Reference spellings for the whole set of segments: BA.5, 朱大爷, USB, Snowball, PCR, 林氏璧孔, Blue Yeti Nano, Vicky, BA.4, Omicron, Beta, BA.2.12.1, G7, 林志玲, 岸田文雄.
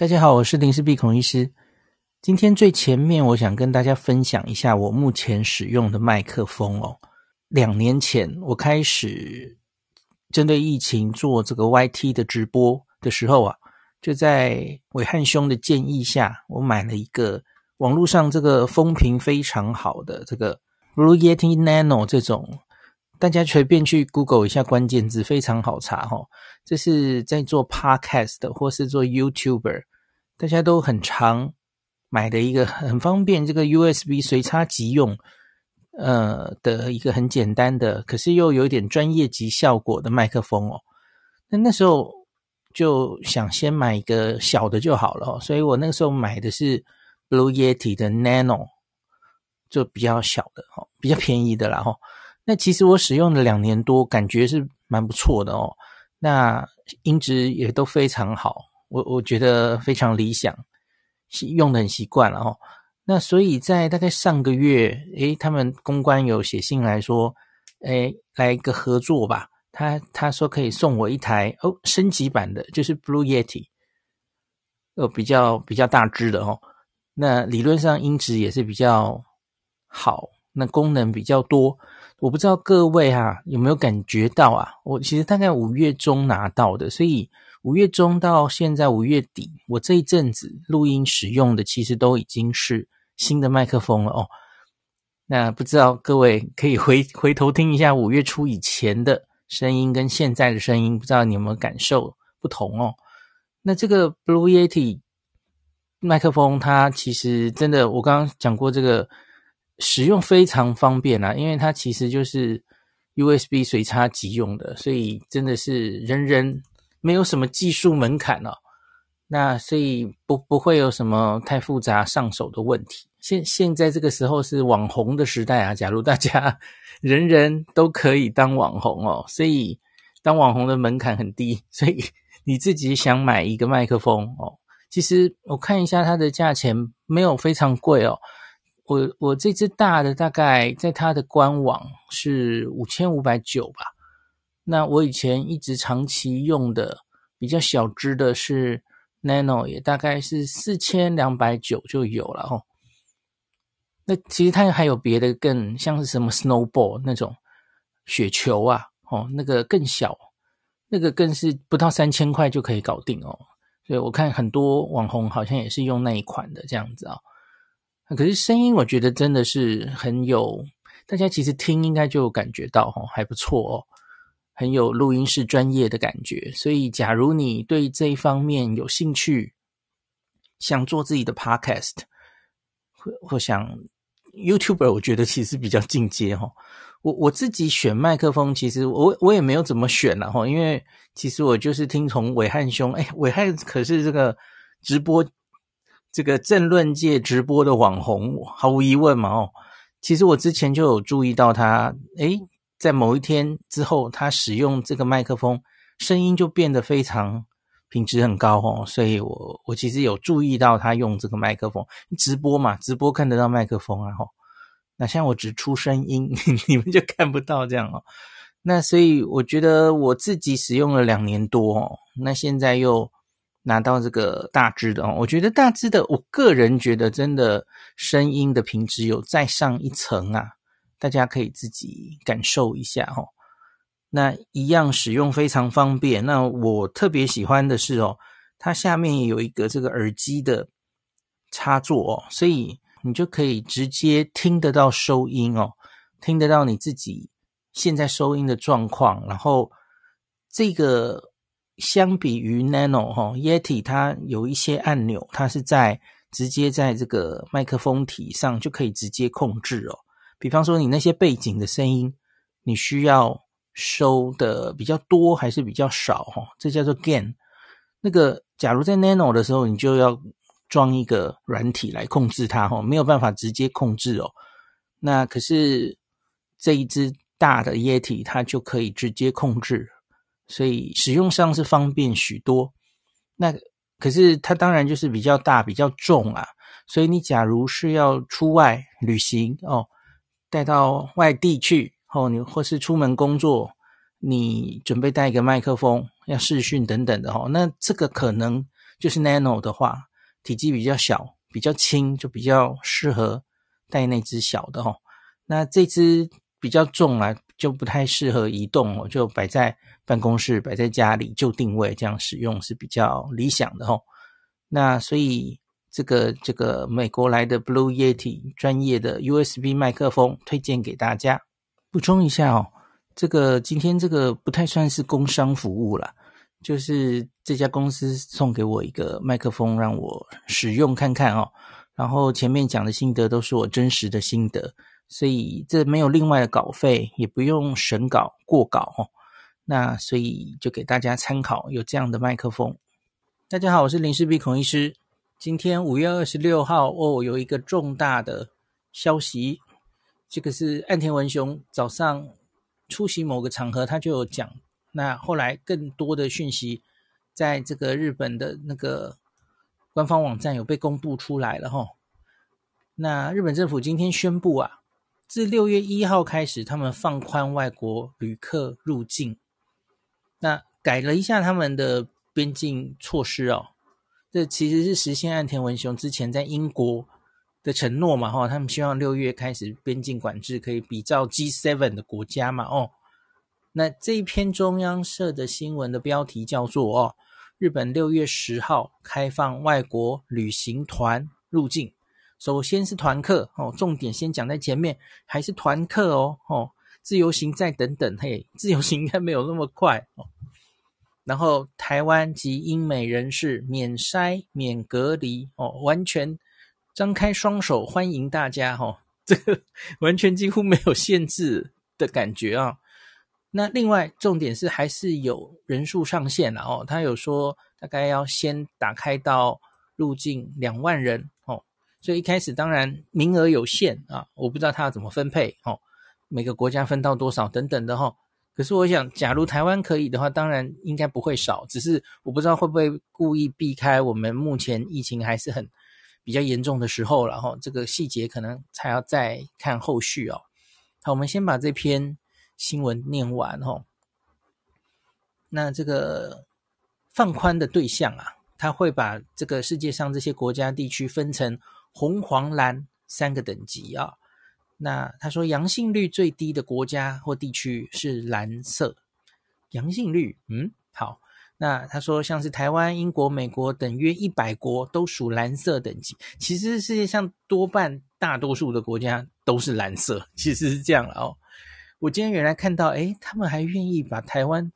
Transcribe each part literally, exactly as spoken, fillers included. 大家好，我是林氏璧孔医师。今天最前面我想跟大家分享一下我目前使用的麦克风哦。两年前我开始针对疫情做这个 Y T 的直播的时候啊，就在伟汉兄的建议下，我买了一个网络上这个风评非常好的这个 Blue Yeti Nano， 这种大家随便去 Google 一下关键字，非常好查哦。这是在做 Podcast 或是做 YouTuber 大家都很常买的一个很方便，这个 U S B 随插即用呃的一个很简单的，可是又有一点专业级效果的麦克风哦。那那时候就想先买一个小的就好了哦，所以我那个时候买的是 Blue Yeti 的 Nano， 就比较小的哦，比较便宜的啦哦。那其实我使用了两年多，感觉是蛮不错的哦，那音质也都非常好，我我觉得非常理想，用的很习惯了哦。那所以在大概上个月，诶，他们公关有写信来说，诶，来一个合作吧，他他说可以送我一台哦升级版的，就是 Blue Yeti， 呃、哦、比较比较大只的哦，那理论上音质也是比较好，那功能比较多。我不知道各位啊有没有感觉到啊，我其实大概五月中拿到的，所以五月中到现在五月底，我这一阵子录音使用的其实都已经是新的麦克风了哦。那不知道各位可以回回头听一下五月初以前的声音跟现在的声音，不知道你有没有感受不同哦。那这个 Blue Yeti 麦克风它其实真的，我刚刚讲过这个使用非常方便啦、啊、因为它其实就是 U S B 随插即用的，所以真的是人人没有什么技术门槛哦。那所以不不会有什么太复杂上手的问题。现现在这个时候是网红的时代啊，假如大家人人都可以当网红哦，所以当网红的门槛很低，所以你自己想买一个麦克风哦，其实我看一下它的价钱没有非常贵哦。我我这支大的大概在它的官网是五千五百九十吧，那我以前一直长期用的比较小支的是 Nano， 也大概是四千两百九十就有了哦。那其实它还有别的更像是什么 Snowball 那种雪球啊哦，那个更小，那个更是不到三千块就可以搞定哦，所以我看很多网红好像也是用那一款的这样子哦。可是声音我觉得真的是很有，大家其实听应该就有感觉到哦，还不错哦，很有录音室专业的感觉。所以假如你对这一方面有兴趣，想做自己的 podcast 或或想 YouTuber， 我觉得其实比较进阶哦。我我自己选麦克风，其实我我也没有怎么选啦哦，因为其实我就是听从伟汉兄，哎，伟汉可是这个直播这个政论界直播的网红，毫无疑问嘛哦。其实我之前就有注意到他，诶，在某一天之后，他使用这个麦克风，声音就变得非常品质很高哦。所以我我其实有注意到他用这个麦克风直播嘛，直播看得到麦克风啊哦。那像我只出声音，你们就看不到这样哦。那所以我觉得我自己使用了两年多哦，那现在又拿到这个大支的哦，我觉得大支的，我个人觉得真的声音的品质有再上一层啊，大家可以自己感受一下哦。那一样使用非常方便。那我特别喜欢的是哦，它下面有一个这个耳机的插座哦，所以你就可以直接听得到收音哦，听得到你自己现在收音的状况。然后这个相比于 Nano 哈、哦、Yeti 它有一些按钮，它是在直接在这个麦克风体上就可以直接控制哦。比方说你那些背景的声音，你需要收的比较多还是比较少哈、哦，这叫做 gain。那个假如在 Nano 的时候，你就要装一个软体来控制它哈、哦，没有办法直接控制哦。那可是这一只大的 Yeti 它就可以直接控制。所以使用上是方便许多，那可是它当然就是比较大比较重啊，所以你假如是要出外旅行哦，带到外地去哦，你或是出门工作，你准备带一个麦克风要视讯等等的哦，那这个可能就是 nano 的话，体积比较小比较轻，就比较适合带那只小的哦。那这只比较重啊，就不太适合移动哦，就摆在办公室摆在家里就定位，这样使用是比较理想的哦。那所以这个这个美国来的 Blue Yeti 专业的 U S B 麦克风推荐给大家。补充一下哦，这个今天这个不太算是工商服务啦，就是这家公司送给我一个麦克风让我使用看看哦。然后前面讲的心得都是我真实的心得，所以这没有另外的稿费，也不用审稿过稿哦。那所以就给大家参考，有这样的麦克风。大家好，我是林氏璧孔医师。今天五月二十六号哦，有一个重大的消息，这个是岸田文雄早上出席某个场合他就有讲，那后来更多的讯息在这个日本的那个官方网站有被公布出来了吼。那日本政府今天宣布啊，自六月一号开始他们放宽外国旅客入境，那改了一下他们的边境措施哦。这其实是实现岸田文雄之前在英国的承诺嘛，哦，他们希望六月开始边境管制可以比照 G 七 的国家嘛，哦。那这一篇中央社的新闻的标题叫做哦，日本六月十号开放外国旅行团入境。首先是团客哦，重点先讲在前面，还是团客哦哦，自由行再等等，嘿，自由行应该没有那么快哦。然后台湾及英美人士免筛免隔离哦，完全张开双手欢迎大家哦，这个完全几乎没有限制的感觉啊。那另外重点是还是有人数上限啦哦，他有说大概要先打开到入境两万人哦。所以一开始当然名额有限啊，我不知道他要怎么分配哦，每个国家分到多少等等的哦。可是我想假如台湾可以的话，当然应该不会少，只是我不知道会不会故意避开我们目前疫情还是很比较严重的时候啦哦，这个细节可能才要再看后续哦。好，我们先把这篇新闻念完哦。那这个放宽的对象啊，他会把这个世界上这些国家地区分成红黄蓝三个等级啊。那他说阳性率最低的国家或地区是蓝色阳性率，嗯，好。那他说像是台湾、英国、美国等约一百国都属蓝色等级，其实世界上多半大多数的国家都是蓝色，其实是这样了哦。我今天原来看到，诶，他们还愿意把台湾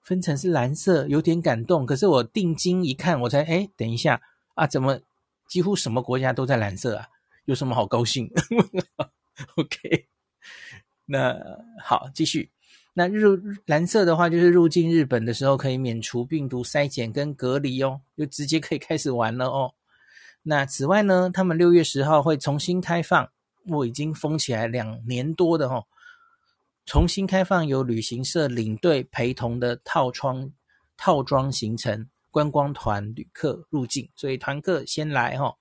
分成是蓝色，有点感动。可是我定睛一看，我才，诶，等一下啊，怎么几乎什么国家都在蓝色啊？有什么好高兴？OK， 那好，继续。那入蓝色的话，就是入境日本的时候可以免除病毒筛检跟隔离哦，就直接可以开始玩了哦。那此外呢，他们六月十号会重新开放，我已经封起来两年多的哦。重新开放由旅行社领队陪同的套装套装行程观光团旅客入境，所以团客先来哦。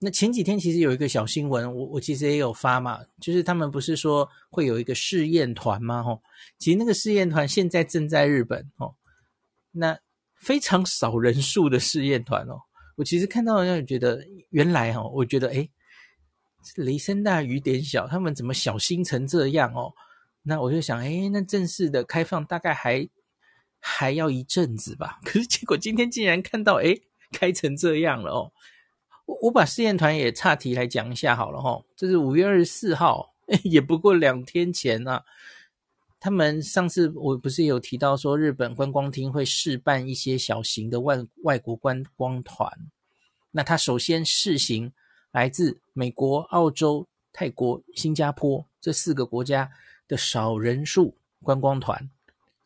那前几天其实有一个小新闻，我我其实也有发嘛，就是他们不是说会有一个试验团吗？哦，其实那个试验团现在正在日本哦，那非常少人数的试验团哦。我其实看到让人觉得原来哦，我觉得诶。雷声大雨点小，他们怎么小心成这样哦？那我就想，诶，那正式的开放大概还还要一阵子吧。可是结果今天竟然看到，诶，开成这样了哦。我我把试验团也岔题来讲一下好了哦，这是五月二十四号，也不过两天前啊。他们上次我不是有提到说日本观光厅会试办一些小型的外外国观光团，那他首先试行来自美国、澳洲、泰国、新加坡这四个国家的少人数观光团，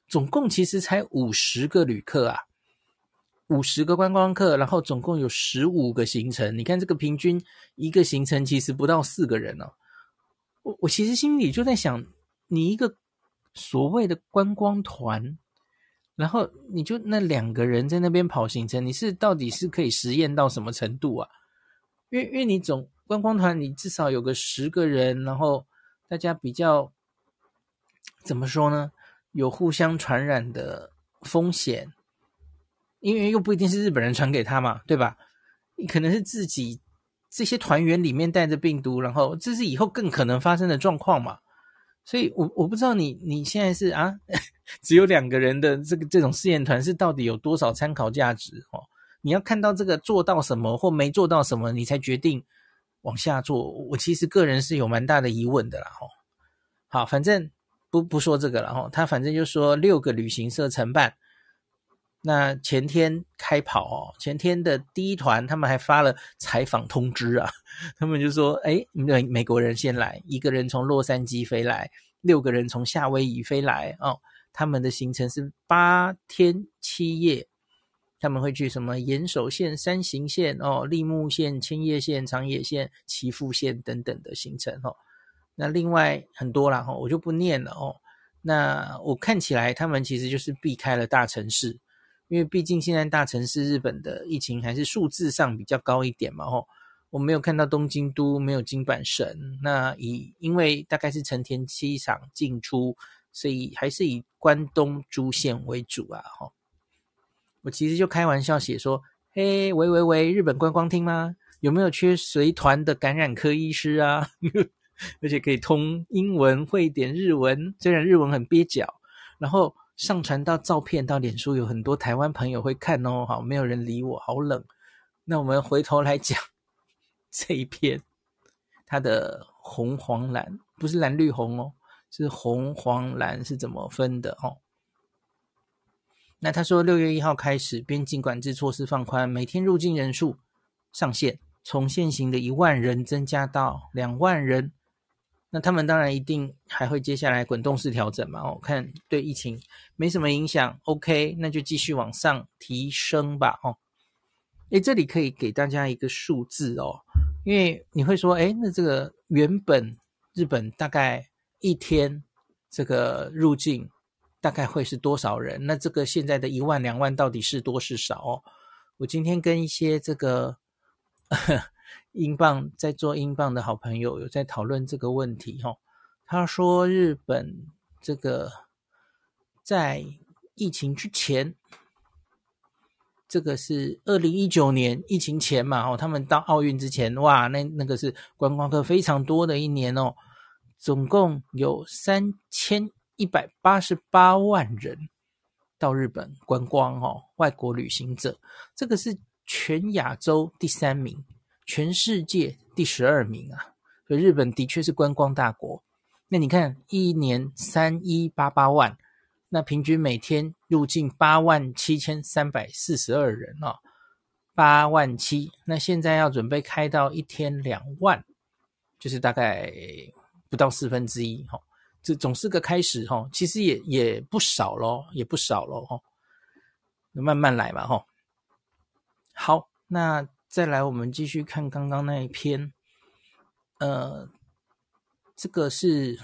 总共其实才五十个旅客啊，五十个观光客，然后总共有十五个行程，你看这个平均一个行程其实不到四个人哦。我我其实心里就在想，你一个所谓的观光团，然后你就那两个人在那边跑行程，你是到底是可以实验到什么程度啊？因为因为你总观光团你至少有个十个人，然后大家比较怎么说呢，有互相传染的风险，因为又不一定是日本人传给他嘛，对吧？可能是自己这些团员里面带着病毒，然后这是以后更可能发生的状况嘛。所以我我不知道你你现在是啊只有两个人的这个这种试验团是到底有多少参考价值哦？你要看到这个做到什么或没做到什么，你才决定往下做。我其实个人是有蛮大的疑问的啦哦。好，反正不不说这个了哦。他反正就说六个旅行社承办，那前天开跑哦，前天的第一团他们还发了采访通知啊，他们就说，哎，美美国人先来，一个人从洛杉矶飞来，六个人从夏威夷飞来哦。他们的行程是八天七夜，他们会去什么岩手县、山形县哦、立木县、千叶县、长野县、岐阜县等等的行程哦。那另外很多啦哦，我就不念了哦。那我看起来他们其实就是避开了大城市，因为毕竟现在大城市日本的疫情还是数字上比较高一点嘛哦。我没有看到东京都，没有京阪神，那以因为大概是成田机场进出，所以还是以关东诸县为主啊齁。我其实就开玩笑写说，嘿，喂喂喂，日本观光厅吗？有没有缺随团的感染科医师啊？而且可以通英文，会一点日文，虽然日文很蹩脚，然后上传到照片到脸书，有很多台湾朋友会看哦。好，没有人理我，好冷。那我们回头来讲这一篇，它的红黄蓝，不是蓝绿红哦，是红黄蓝是怎么分的哦。那他说六月一号开始边境管制措施放宽，每天入境人数上限从现行的一万人增加到两万人，那他们当然一定还会接下来滚动式调整嘛哦，看对疫情没什么影响 OK， 那就继续往上提升吧哦。诶，这里可以给大家一个数字哦，因为你会说诶，那这个原本日本大概一天这个入境大概会是多少人，那这个现在的一万两万到底是多是少哦？我今天跟一些这个英镑在做英镑的好朋友有在讨论这个问题哦。他说日本这个在疫情之前，这个是二零一九年疫情前嘛哦，他们到奥运之前，哇，那那个是观光客非常多的一年哦，总共有三千一百八十八万人到日本观光哦，外国旅行者，这个是全亚洲第三名，全世界第十二名啊，所以日本的确是观光大国。那你看一年三千一百八十八万，那平均每天入境八万七千三百四十二人哦，八万七，那现在要准备开到一天两万，就是大概不到四分之一，这总是个开始，其实也也不少咯，也不少咯，慢慢来吧。好，那再来我们继续看刚刚那一篇，呃，这个是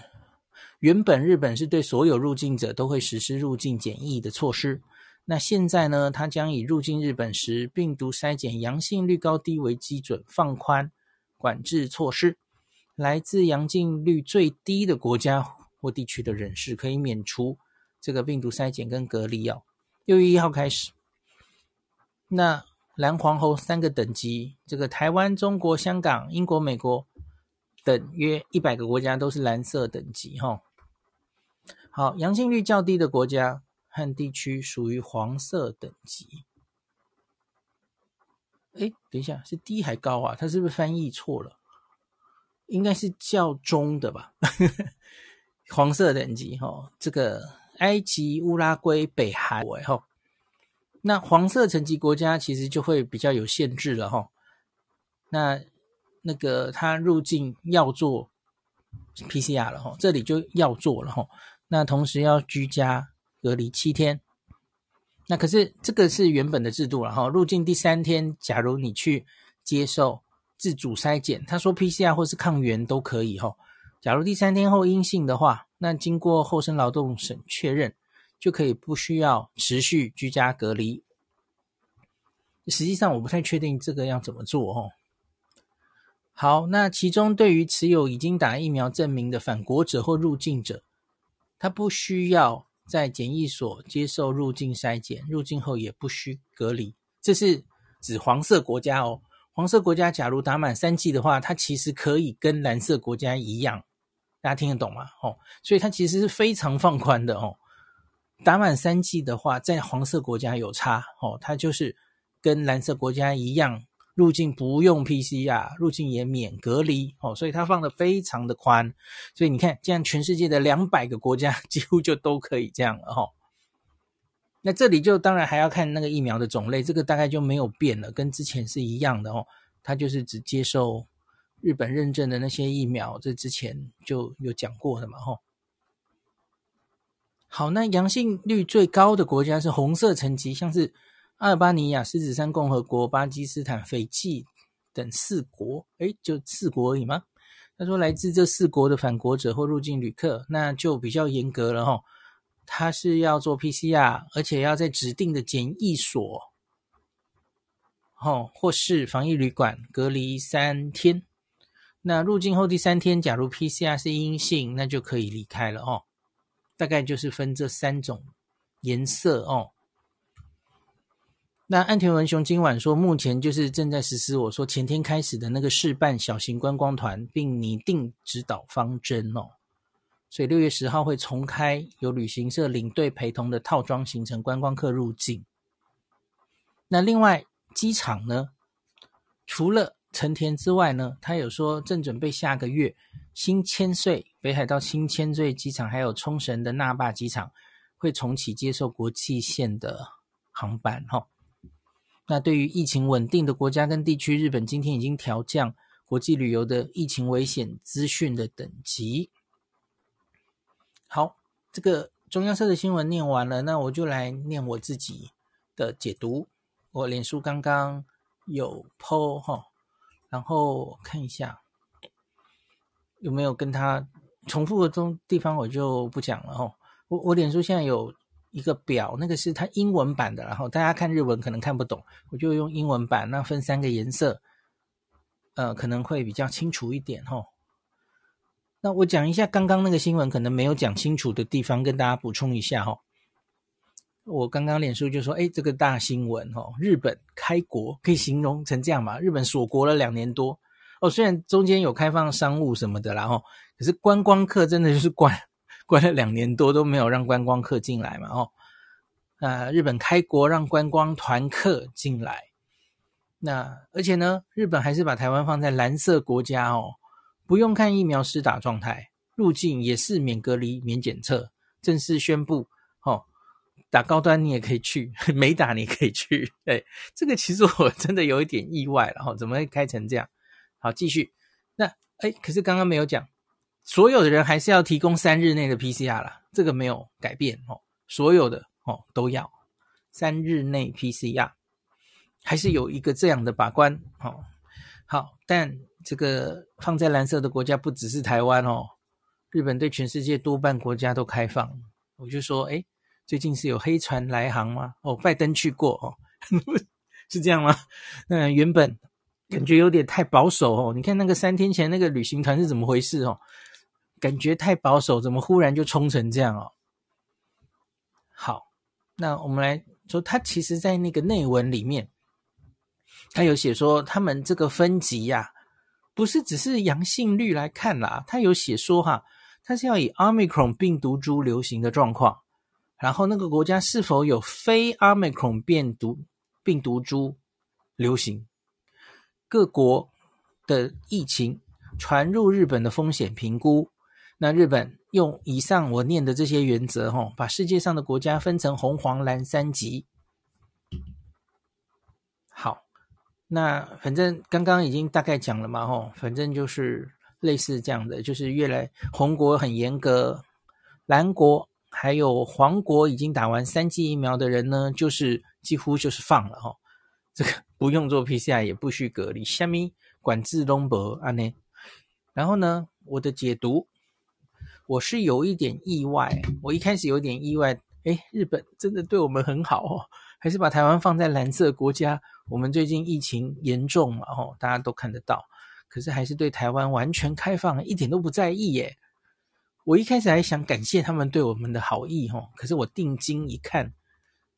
原本日本是对所有入境者都会实施入境检疫的措施，那现在呢，它将以入境日本时病毒筛检阳性率高低为基准，放宽管制措施。来自阳性率最低的国家或地区的人士可以免除这个病毒筛检跟隔离哦。六月一号开始，那蓝黄红三个等级，这个台湾、中国、香港、英国、美国等约一百个国家都是蓝色等级哦。好，阳性率较低的国家和地区属于黄色等级。诶，等一下，是低还高啊？它是不是翻译错了？应该是较中的吧黄色等级、哦、这个埃及、乌拉圭、北韩、哦、那黄色层级国家其实就会比较有限制了、哦、那那个他入境要做 P C R 了、哦、这里就要做了、哦、那同时要居家隔离七天，那可是这个是原本的制度了、哦、入境第三天假如你去接受自主筛检，他说 P C R 或是抗原都可以吼、哦。假如第三天后阴性的话，那经过厚生劳动省确认，就可以不需要持续居家隔离。实际上我不太确定这个要怎么做吼、哦。好，那其中对于持有已经打疫苗证明的返国者或入境者，他不需要在检疫所接受入境筛检，入境后也不需隔离。这是指黄色国家哦，黄色国家假如打满三剂的话，它其实可以跟蓝色国家一样，大家听得懂吗？哦，所以它其实是非常放宽的哦。打满三剂的话，在黄色国家有差哦，它就是跟蓝色国家一样，入境不用 P C R， 入境也免隔离哦，所以它放得非常的宽。所以你看，这样全世界的两百个国家几乎就都可以这样了哦。那这里就当然还要看那个疫苗的种类，这个大概就没有变了，跟之前是一样的哦。它就是只接受日本认证的那些疫苗，这之前就有讲过的嘛哦。好，那阳性率最高的国家是红色层级，像是阿尔巴尼亚、狮子山共和国、巴基斯坦、斐济等四国，诶，就四国而已吗？他说来自这四国的返国者或入境旅客，那就比较严格了哦，他是要做 P C R， 而且要在指定的检疫所、哦、或是防疫旅馆隔离三天。那入境后第三天，假如 P C R 是阴性，那就可以离开了哦。大概就是分这三种颜色哦。那岸田文雄今晚说，目前就是正在实施我说前天开始的那个试办小型观光团，并拟定指导方针哦。所以六月十号会重开由旅行社领队陪同的套装行程观光客入境。那另外机场呢，除了成田之外呢，他有说正准备下个月新千岁北海道新千岁机场还有冲绳的那霸机场会重启接受国际线的航班哦。那对于疫情稳定的国家跟地区，日本今天已经调降国际旅游的疫情危险资讯的等级。好，这个中央社的新闻念完了，那我就来念我自己的解读。我脸书刚刚有 po 哈，然后看一下有没有跟他重复的地方，我就不讲了哈。我我脸书现在有一个表，那个是它英文版的，然后大家看日文可能看不懂，我就用英文版，那分三个颜色，呃，可能会比较清楚一点哦。那我讲一下刚刚那个新闻可能没有讲清楚的地方，跟大家补充一下哦。我刚刚脸书就说，哎，这个大新闻哦，日本开国可以形容成这样嘛？日本锁国了两年多哦，虽然中间有开放商务什么的啦哦，可是观光客真的就是关。关了两年多都没有让观光客进来嘛哦，呃，日本开国让观光团客进来，那而且呢，日本还是把台湾放在蓝色国家哦，不用看疫苗施打状态，入境也是免隔离、免检测，正式宣布哦，打高端你也可以去，没打你也可以去，哎，这个其实我真的有一点意外了哦，怎么会开成这样？好，继续，那哎，可是刚刚没有讲。所有的人还是要提供三日内的 P C R 啦，这个没有改变哦，所有的哦都要三日内 P C R， 还是有一个这样的把关哦。好，但这个放在蓝色的国家不只是台湾哦，日本对全世界多半国家都开放。我就说，哎，最近是有黑船来航吗？哦，拜登去过哦，是这样吗？那原本感觉有点太保守哦，你看那个三天前那个旅行团是怎么回事哦？感觉太保守，怎么忽然就冲成这样哦？好，那我们来说，他其实在那个内文里面，他有写说他们这个分级呀、啊，不是只是阳性率来看啦，他有写说哈，他是要以 Omicron 病毒株流行的状况，然后那个国家是否有非 Omicron 变毒病毒株流行，各国的疫情传入日本的风险评估，那日本用以上我念的这些原则、哦、把世界上的国家分成红黄蓝三级。好，那反正刚刚已经大概讲了嘛、哦、反正就是类似这样的，就是越来红国很严格，蓝国还有黄国已经打完三剂疫苗的人呢，就是几乎就是放了、哦、这个不用做 P C R 也不需隔离，什么管制都没这样。然后呢，我的解读，我是有一点意外，我一开始有点意外，诶，日本真的对我们很好哦，还是把台湾放在蓝色国家，我们最近疫情严重嘛哦，大家都看得到，可是还是对台湾完全开放，一点都不在意耶。我一开始还想感谢他们对我们的好意齁，可是我定睛一看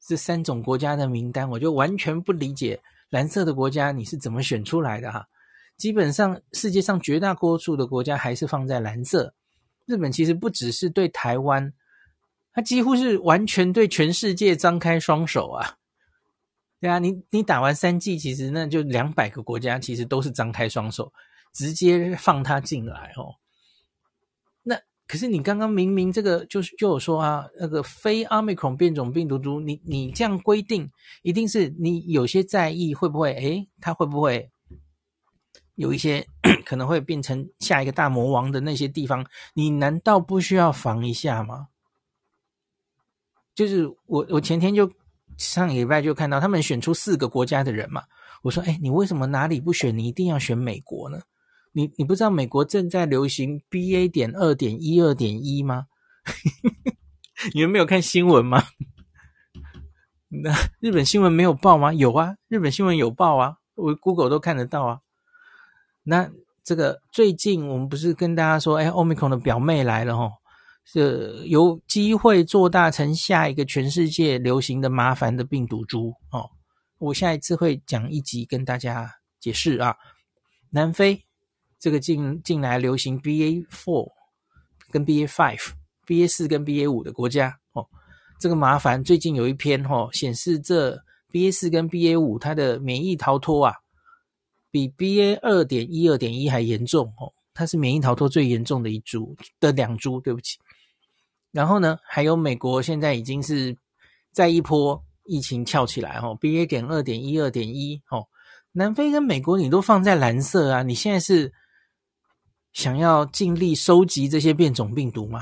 这三种国家的名单，我就完全不理解蓝色的国家你是怎么选出来的哈。基本上世界上绝大多数的国家还是放在蓝色，日本其实不只是对台湾，它几乎是完全对全世界张开双手啊。对啊，你你打完三剂，其实那就两百个国家其实都是张开双手直接放它进来哦。那可是你刚刚明明这个就是就有说啊，那个非 Omicron 变种病毒株，你你这样规定一定是你有些在意会不会诶它会不会有一些可能会变成下一个大魔王的那些地方，你难道不需要防一下吗？就是我我前天就上礼拜就看到他们选出四个国家的人嘛，我说诶你为什么哪里不选，你一定要选美国呢？你你不知道美国正在流行 B A 点 二 点 一 二 点 一 吗？你们没有看新闻吗？那日本新闻没有报吗？有啊，日本新闻有报啊，我 Google 都看得到啊。那这个最近我们不是跟大家说，哎 Omicron 的表妹来了齁，是有机会做大成下一个全世界流行的麻烦的病毒株齁、哦。我下一次会讲一集跟大家解释啊。南非这个进进来流行 B A 四 跟 B A 五 B A 四 跟 B A 五 的国家齁、哦。这个麻烦最近有一篇齁、哦、显示这 B A 四 跟 B A 五 它的免疫逃脱啊，比 B A 二 点 一 二 点 一 还严重哦，它是免疫逃脱最严重的一株的两株，对不起。然后呢，还有美国现在已经是在一波疫情翘起来哦 B A 点 二 点 一 二 点 一 哦，南非跟美国你都放在蓝色啊，你现在是想要尽力收集这些变种病毒吗？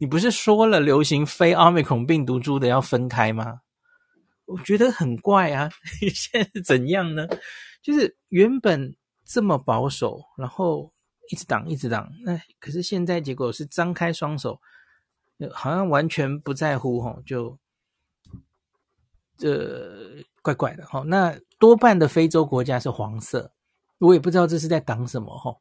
你不是说了流行非 Omicron 病毒株的要分开吗？我觉得很怪啊，现在是怎样呢？就是原本这么保守，然后一直挡一直挡，那可是现在结果是张开双手，好像完全不在乎齁，就呃怪怪的齁。那多半的非洲国家是黄色，我也不知道这是在挡什么齁。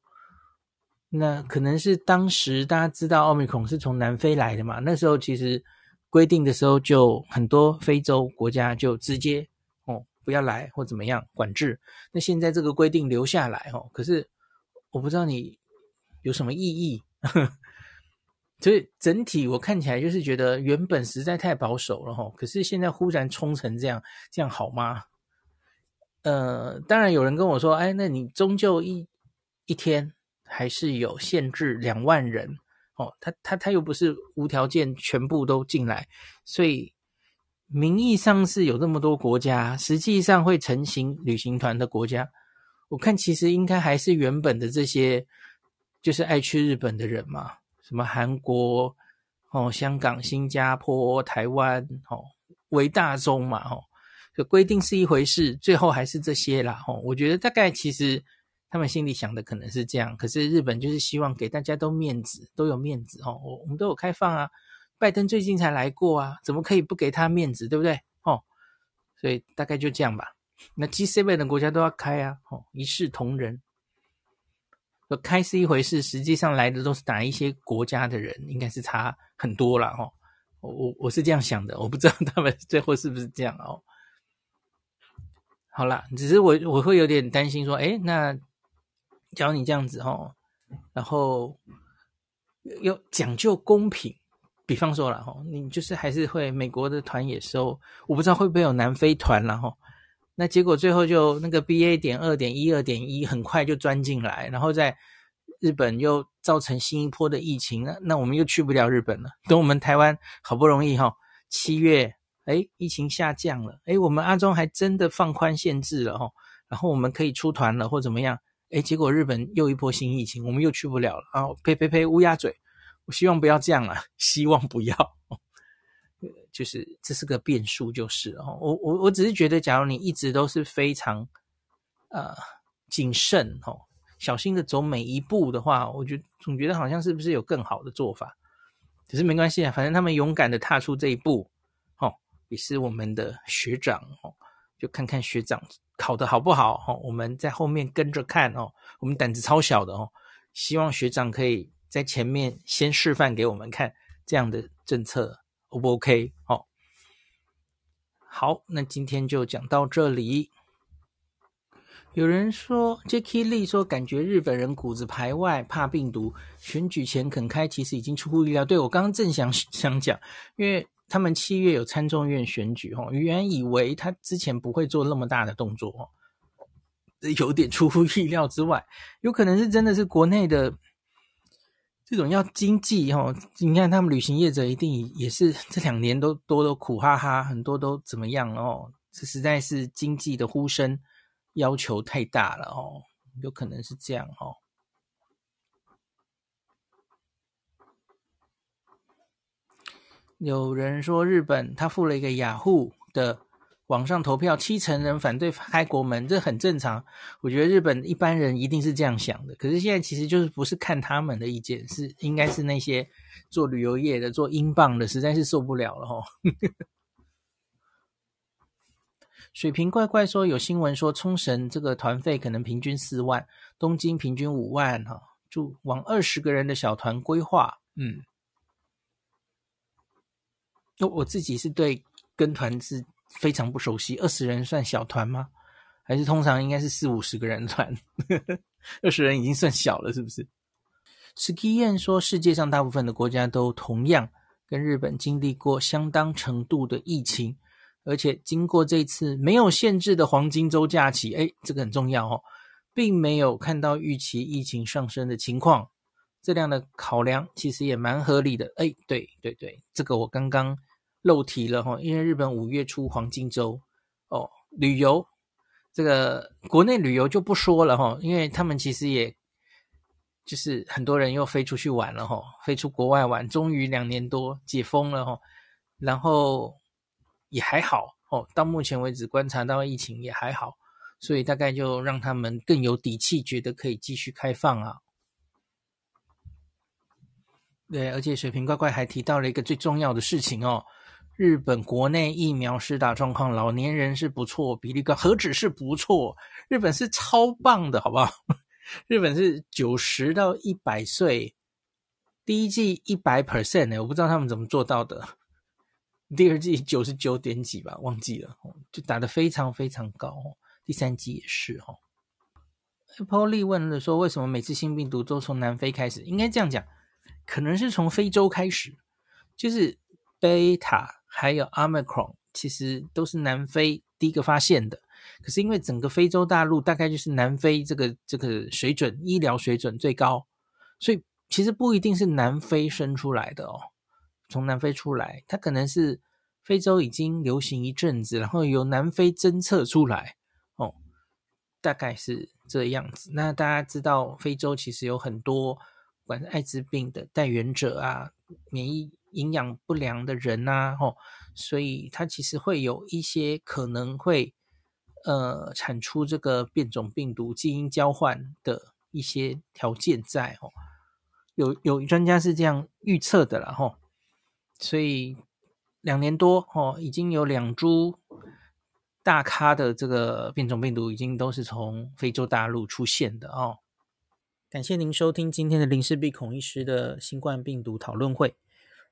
那可能是当时大家知道 Omicron 是从南非来的嘛，那时候其实规定的时候就很多非洲国家就直接哦不要来或怎么样管制，那现在这个规定留下来哦，可是我不知道你有什么意义所以整体我看起来就是觉得原本实在太保守了哦，可是现在忽然冲成这样，这样好吗？呃，当然有人跟我说，哎，那你终究一一天还是有限制两万人哦，他他他又不是无条件全部都进来，所以名义上是有这么多国家，实际上会成型旅行团的国家，我看其实应该还是原本的这些，就是爱去日本的人嘛，什么韩国哦、香港、新加坡、台湾哦为大宗嘛哦，这规定是一回事，最后还是这些啦哦，我觉得大概其实。他们心里想的可能是这样，可是日本就是希望给大家都面子，都有面子哦，我们都有开放啊，拜登最近才来过啊，怎么可以不给他面子，对不对哦？所以大概就这样吧。那 G 七 的国家都要开啊哦，一视同仁。开是一回事，实际上来的都是哪一些国家的人，应该是差很多啦哦。我我是这样想的，我不知道他们最后是不是这样哦。好啦，只是我我会有点担心说，诶那假如你这样子齁，然后又讲究公平，比方说啦齁，你就是还是会美国的团也收，我不知道会不会有南非团啦齁，那结果最后就那个 B A 点 二 点 一 二 点 一 很快就钻进来，然后在日本又造成新一波的疫情，那那我们又去不了日本了，等我们台湾好不容易齁七月诶疫情下降了，诶我们阿中还真的放宽限制了齁，然后我们可以出团了或怎么样，诶结果日本又一波新疫情，我们又去不了了啊！呸呸呸，乌鸦嘴！我希望不要这样啦，希望不要。哦、就是这是个变数，就是哦，我我我只是觉得，假如你一直都是非常呃谨慎哦，小心的走每一步的话，我觉得总觉得好像是不是有更好的做法？只是没关系啊，反正他们勇敢的踏出这一步，哦，也是我们的学长哦。就看看学长考得好不好齁，我们在后面跟着看齁，我们胆子超小的齁，希望学长可以在前面先示范给我们看这样的政策 O 不 OK 哦。好，那今天就讲到这里。有人说 Jackie Lee 说感觉日本人骨子排外，怕病毒，选举前肯开其实已经出乎意料。对，我刚刚正想想讲，因为他们七月有参众院选举，原来以为他之前不会做那么大的动作，有点出乎意料之外，有可能是真的是国内的这种要经济，你看他们旅行业者一定也是这两年都多都苦哈哈，很多都怎么样哦，这实在是经济的呼声要求太大了哦，有可能是这样哦。有人说日本他付了一个雅虎的网上投票，七成人反对开国门，这很正常。我觉得日本一般人一定是这样想的，可是现在其实就是不是看他们的意见，是应该是那些做旅游业的、做英镑的，实在是受不了了哦。水瓶怪怪说，有新闻说冲绳这个团费可能平均四万，东京平均五万哈，就往二十个人的小团规划。嗯，我、哦、我自己是对跟团是非常不熟悉，二十人算小团吗？还是通常应该是四五十个人团？二十人已经算小了，是不是 ？Ski Yan 说，世界上大部分的国家都同样跟日本经历过相当程度的疫情。而且经过这次没有限制的黄金周假期，诶，这个很重要哦，并没有看到预期疫情上升的情况，这样的考量其实也蛮合理的。诶，对对对，这个我刚刚漏提了哦，因为日本五月初黄金周哦，旅游这个国内旅游就不说了哦，因为他们其实也就是很多人又飞出去玩了哦，飞出国外玩，终于两年多解封了哦，然后也还好哦，到目前为止观察到疫情也还好，所以大概就让他们更有底气，觉得可以继续开放啊。对，而且水瓶怪怪还提到了一个最重要的事情哦，日本国内疫苗施打状况，老年人是不错，比例高，何止是不错，日本是超棒的，好不好？日本是九十到一百岁，第一季 百分之百 呢，我不知道他们怎么做到的。第二季九十九点几吧，忘记了，就打得非常非常高。第三季也是。Apple Lee 问了说，为什么每次新病毒都从南非开始？应该这样讲，可能是从非洲开始，就是 Beta 还有 Omicron 其实都是南非第一个发现的。可是因为整个非洲大陆大概就是南非这个这个水准，医疗水准最高，所以其实不一定是南非生出来的哦。从南非出来，它可能是非洲已经流行一阵子，然后由南非侦测出来哦，大概是这样子。那大家知道非洲其实有很多不管是艾滋病的带源者啊，免疫营养不良的人啊，哦，所以它其实会有一些可能会呃产出这个变种病毒基因交换的一些条件在哦，有有专家是这样预测的啦哦。所以两年多哦，已经有两株大咖的这个变种病毒已经都是从非洲大陆出现的哦。感谢您收听今天的林氏璧孔医师的新冠病毒讨论会。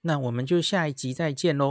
那我们就下一集再见咯。